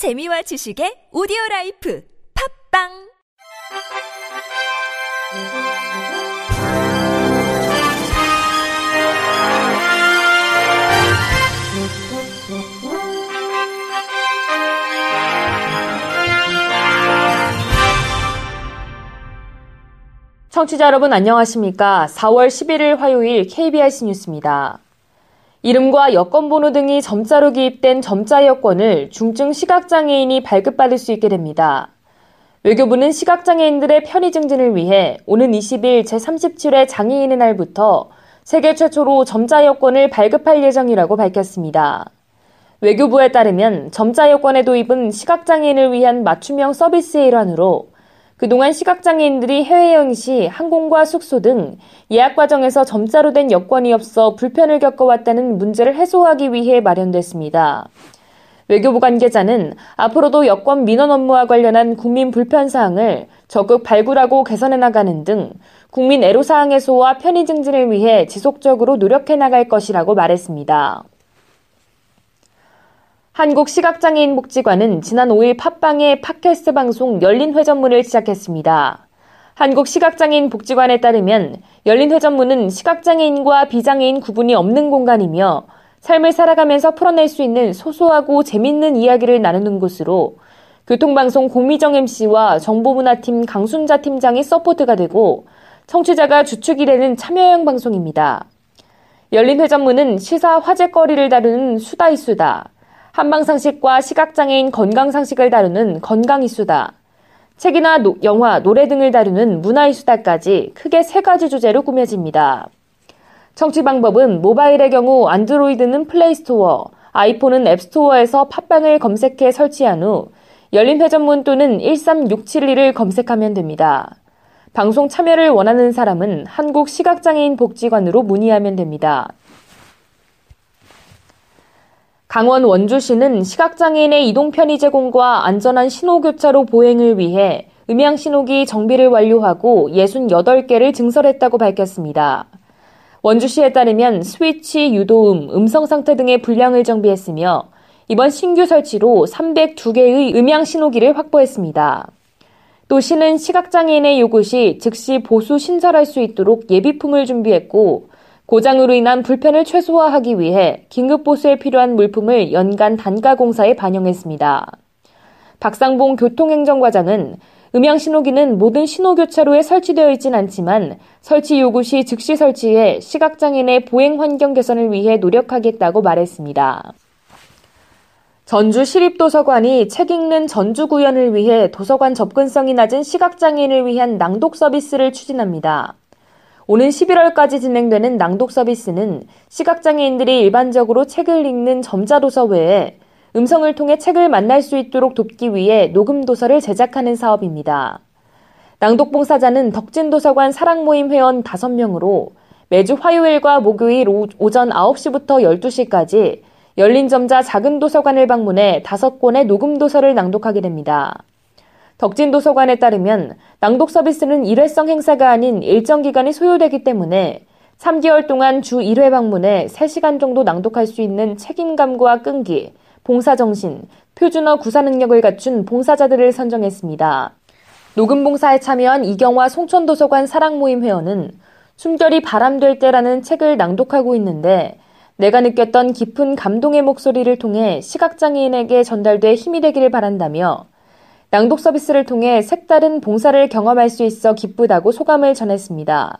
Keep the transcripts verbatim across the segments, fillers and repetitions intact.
재미와 지식의 오디오라이프 팝빵 청취자 여러분 안녕하십니까? 사월 십일일 화요일 케이비에스 뉴스입니다. 이름과 여권번호 등이 점자로 기입된 점자 여권을 중증 시각장애인이 발급받을 수 있게 됩니다. 외교부는 시각장애인들의 편의 증진을 위해 오는 이십일 제삼십칠 회 장애인의 날부터 세계 최초로 점자 여권을 발급할 예정이라고 밝혔습니다. 외교부에 따르면 점자 여권의 도입은 시각장애인을 위한 맞춤형 서비스의 일환으로 그동안 시각장애인들이 해외여행 시 항공과 숙소 등 예약 과정에서 점자로 된 여권이 없어 불편을 겪어왔다는 문제를 해소하기 위해 마련됐습니다. 외교부 관계자는 앞으로도 여권 민원 업무와 관련한 국민 불편 사항을 적극 발굴하고 개선해 나가는 등 국민 애로사항 해소와 편의 증진을 위해 지속적으로 노력해 나갈 것이라고 말했습니다. 한국시각장애인복지관은 지난 오일 팝빵의 팟캐스트 방송 열린회전문을 시작했습니다. 한국시각장애인복지관에 따르면 열린회전문은 시각장애인과 비장애인 구분이 없는 공간이며 삶을 살아가면서 풀어낼 수 있는 소소하고 재밌는 이야기를 나누는 곳으로 교통방송 공미정 엠씨와 정보문화팀 강순자 팀장이 서포트가 되고 청취자가 주축이 되는 참여형 방송입니다. 열린회전문은 시사 화제거리를 다루는 수다이수다, 한방상식과 시각장애인 건강상식을 다루는 건강이수다, 책이나 노, 영화, 노래 등을 다루는 문화이수다까지 크게 세 가지 주제로 꾸며집니다. 청취 방법은 모바일의 경우 안드로이드는 플레이스토어, 아이폰은 앱스토어에서 팝빵을 검색해 설치한 후 열린회전문 또는 일삼육칠일을 검색하면 됩니다. 방송 참여를 원하는 사람은 한국시각장애인복지관으로 문의하면 됩니다. 강원 원주시는 시각장애인의 이동 편의 제공과 안전한 신호교차로 보행을 위해 음향신호기 정비를 완료하고 육십팔 개를 증설했다고 밝혔습니다. 원주시에 따르면 스위치, 유도음, 음성 상태 등의 불량을 정비했으며 이번 신규 설치로 삼백이 개의 음향신호기를 확보했습니다. 또 시는 시각장애인의 요구 시 즉시 보수 신설할 수 있도록 예비품을 준비했고 고장으로 인한 불편을 최소화하기 위해 긴급보수에 필요한 물품을 연간 단가공사에 반영했습니다. 박상봉 교통행정과장은 음향신호기는 모든 신호교차로에 설치되어 있진 않지만 설치 요구 시 즉시 설치해 시각장애인의 보행환경 개선을 위해 노력하겠다고 말했습니다. 전주시립도서관이 책 읽는 전주 구현을 위해 도서관 접근성이 낮은 시각장애인을 위한 낭독 서비스를 추진합니다. 오는 십일월까지 진행되는 낭독 서비스는 시각장애인들이 일반적으로 책을 읽는 점자도서 외에 음성을 통해 책을 만날 수 있도록 돕기 위해 녹음도서를 제작하는 사업입니다. 낭독 봉사자는 덕진도서관 사랑모임 회원 다섯 명으로 매주 화요일과 목요일 오전 아홉 시부터 열두 시까지 열린 점자 작은 도서관을 방문해 다섯 권의 녹음도서를 낭독하게 됩니다. 덕진도서관에 따르면 낭독 서비스는 일회성 행사가 아닌 일정 기간이 소요되기 때문에 삼 개월 동안 주 일 회 방문해 세 시간 정도 낭독할 수 있는 책임감과 끈기, 봉사정신, 표준어 구사 능력을 갖춘 봉사자들을 선정했습니다. 녹음 봉사에 참여한 이경화 송천도서관 사랑모임 회원은 숨결이 바람될 때라는 책을 낭독하고 있는데 내가 느꼈던 깊은 감동의 목소리를 통해 시각장애인에게 전달돼 힘이 되기를 바란다며 낭독 서비스를 통해 색다른 봉사를 경험할 수 있어 기쁘다고 소감을 전했습니다.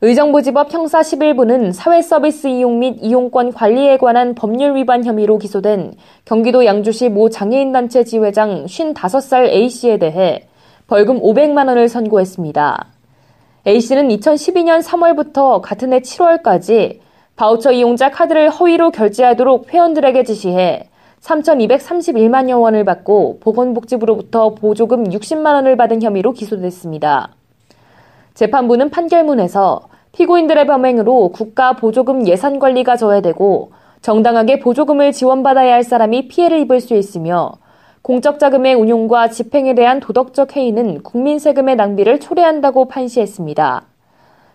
의정부지법 형사 십일 부는 사회서비스 이용 및 이용권 관리에 관한 법률 위반 혐의로 기소된 경기도 양주시 모 장애인단체 지회장 쉰다섯 살 A씨에 대해 벌금 오백만 원을 선고했습니다. A씨는 이천십이 년 삼월부터 같은 해 칠월까지 바우처 이용자 카드를 허위로 결제하도록 회원들에게 지시해 삼천이백삼십일만여 원을 받고 보건복지부로부터 보조금 육십만 원을 받은 혐의로 기소됐습니다. 재판부는 판결문에서 피고인들의 범행으로 국가 보조금 예산 관리가 저해되고 정당하게 보조금을 지원받아야 할 사람이 피해를 입을 수 있으며 공적 자금의 운용과 집행에 대한 도덕적 해이는 국민 세금의 낭비를 초래한다고 판시했습니다.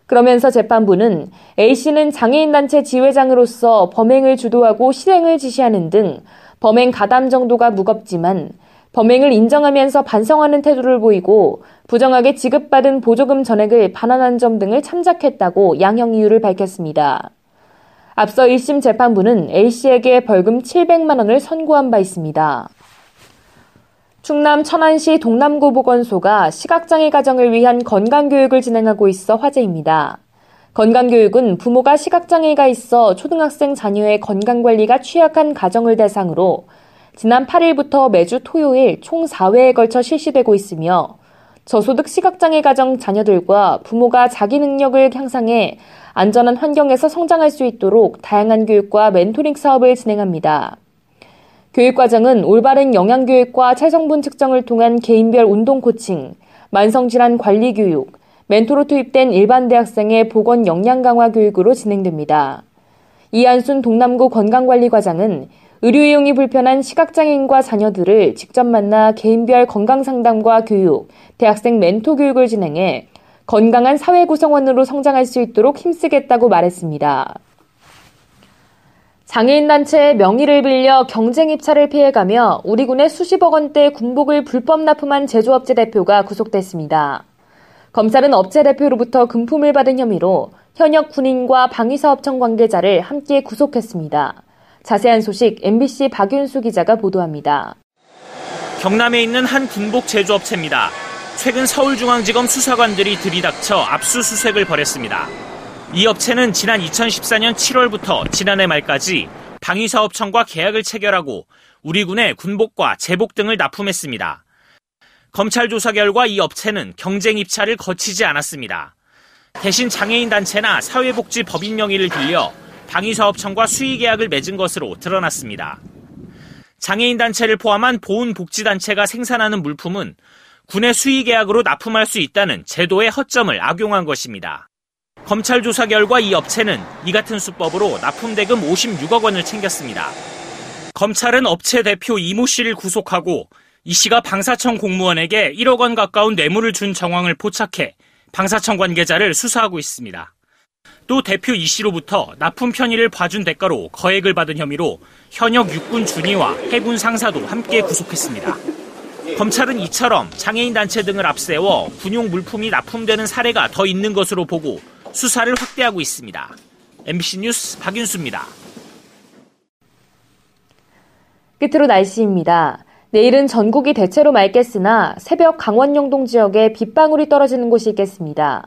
그러면서 재판부는 A씨는 장애인단체 지회장으로서 범행을 주도하고 실행을 지시하는 등 범행 가담 정도가 무겁지만 범행을 인정하면서 반성하는 태도를 보이고 부정하게 지급받은 보조금 전액을 반환한 점 등을 참작했다고 양형 이유를 밝혔습니다. 앞서 일 심 재판부는 A씨에게 벌금 칠백만 원을 선고한 바 있습니다. 충남 천안시 동남구보건소가 시각장애 가정을 위한 건강교육을 진행하고 있어 화제입니다. 건강교육은 부모가 시각장애가 있어 초등학생 자녀의 건강관리가 취약한 가정을 대상으로 지난 팔 일부터 매주 토요일 총 네 회에 걸쳐 실시되고 있으며 저소득 시각장애 가정 자녀들과 부모가 자기 능력을 향상해 안전한 환경에서 성장할 수 있도록 다양한 교육과 멘토링 사업을 진행합니다. 교육과정은 올바른 영양교육과 체성분 측정을 통한 개인별 운동 코칭, 만성질환 관리 교육, 멘토로 투입된 일반 대학생의 보건 역량 강화 교육으로 진행됩니다. 이한순 동남구 건강관리과장은 의료 이용이 불편한 시각장애인과 자녀들을 직접 만나 개인별 건강상담과 교육, 대학생 멘토 교육을 진행해 건강한 사회 구성원으로 성장할 수 있도록 힘쓰겠다고 말했습니다. 장애인단체의 명의를 빌려 경쟁 입찰을 피해가며 우리 군의 수십억 원대 군복을 불법 납품한 제조업체 대표가 구속됐습니다. 검찰은 업체 대표로부터 금품을 받은 혐의로 현역 군인과 방위사업청 관계자를 함께 구속했습니다. 자세한 소식 엠비씨 박윤수 기자가 보도합니다. 경남에 있는 한 군복 제조업체입니다. 최근 서울중앙지검 수사관들이 들이닥쳐 압수수색을 벌였습니다. 이 업체는 지난 이천십사 년 칠 월부터 지난해 말까지 방위사업청과 계약을 체결하고 우리 군의 군복과 제복 등을 납품했습니다. 검찰 조사 결과 이 업체는 경쟁 입찰을 거치지 않았습니다. 대신 장애인 단체나 사회복지 법인 명의를 빌려 방위사업청과 수의계약을 맺은 것으로 드러났습니다. 장애인 단체를 포함한 보훈복지단체가 생산하는 물품은 군의 수의계약으로 납품할 수 있다는 제도의 허점을 악용한 것입니다. 검찰 조사 결과 이 업체는 이 같은 수법으로 납품 대금 오십육억 원을 챙겼습니다. 검찰은 업체 대표 이모 씨를 구속하고 이 씨가 방사청 공무원에게 일억 원 가까운 뇌물을 준 정황을 포착해 방사청 관계자를 수사하고 있습니다. 또 대표 이 씨로부터 납품 편의를 봐준 대가로 거액을 받은 혐의로 현역 육군 준위와 해군 상사도 함께 구속했습니다. 검찰은 이처럼 장애인 단체 등을 앞세워 군용 물품이 납품되는 사례가 더 있는 것으로 보고 수사를 확대하고 있습니다. 엠비씨 뉴스 박윤수입니다. 끝으로 날씨입니다. 내일은 전국이 대체로 맑겠으나 새벽 강원 영동 지역에 빗방울이 떨어지는 곳이 있겠습니다.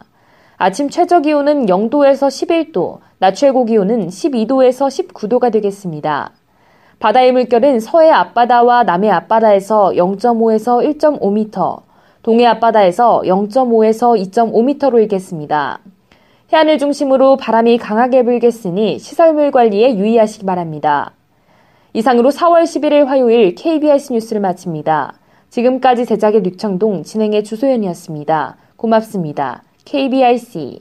아침 최저 기온은 영도에서 십일 도, 낮 최고 기온은 십이 도에서 십구 도가 되겠습니다. 바다의 물결은 서해 앞바다와 남해 앞바다에서 영점오에서 일 점 오 미터, 동해 앞바다에서 영점오에서 이 점 오 미터로 일겠습니다. 해안을 중심으로 바람이 강하게 불겠으니 시설물 관리에 유의하시기 바랍니다. 이상으로 사월 십일일 화요일 케이비에스 뉴스를 마칩니다. 지금까지 제작의 류청동, 진행의 주소연이었습니다. 고맙습니다. 케이비에스